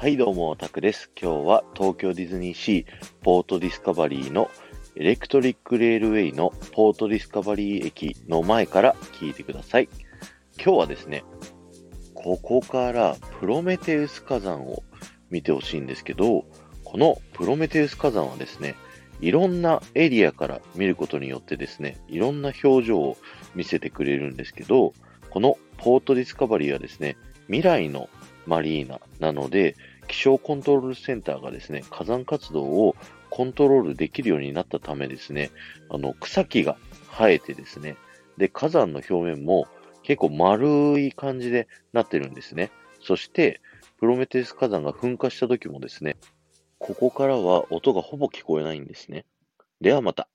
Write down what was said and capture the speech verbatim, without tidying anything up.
はいどうもタクです。今日は東京ディズニーシーポートディスカバリーのエレクトリックレールウェイのポートディスカバリー駅の前から聞いてください。今日はですね、ここからプロメテウス火山を見てほしいんですけど、このプロメテウス火山はですね、いろんなエリアから見ることによってですね、いろんな表情を見せてくれるんですけど、このポートディスカバリーはですね、未来のマリーナなので、気象コントロールセンターがですね、火山活動をコントロールできるようになったためですね、あの草木が生えてですね、で火山の表面も結構丸い感じでなってるんですね。そしてプロメテウス火山が噴火した時もですね、ここからは音がほぼ聞こえないんですね。ではまた。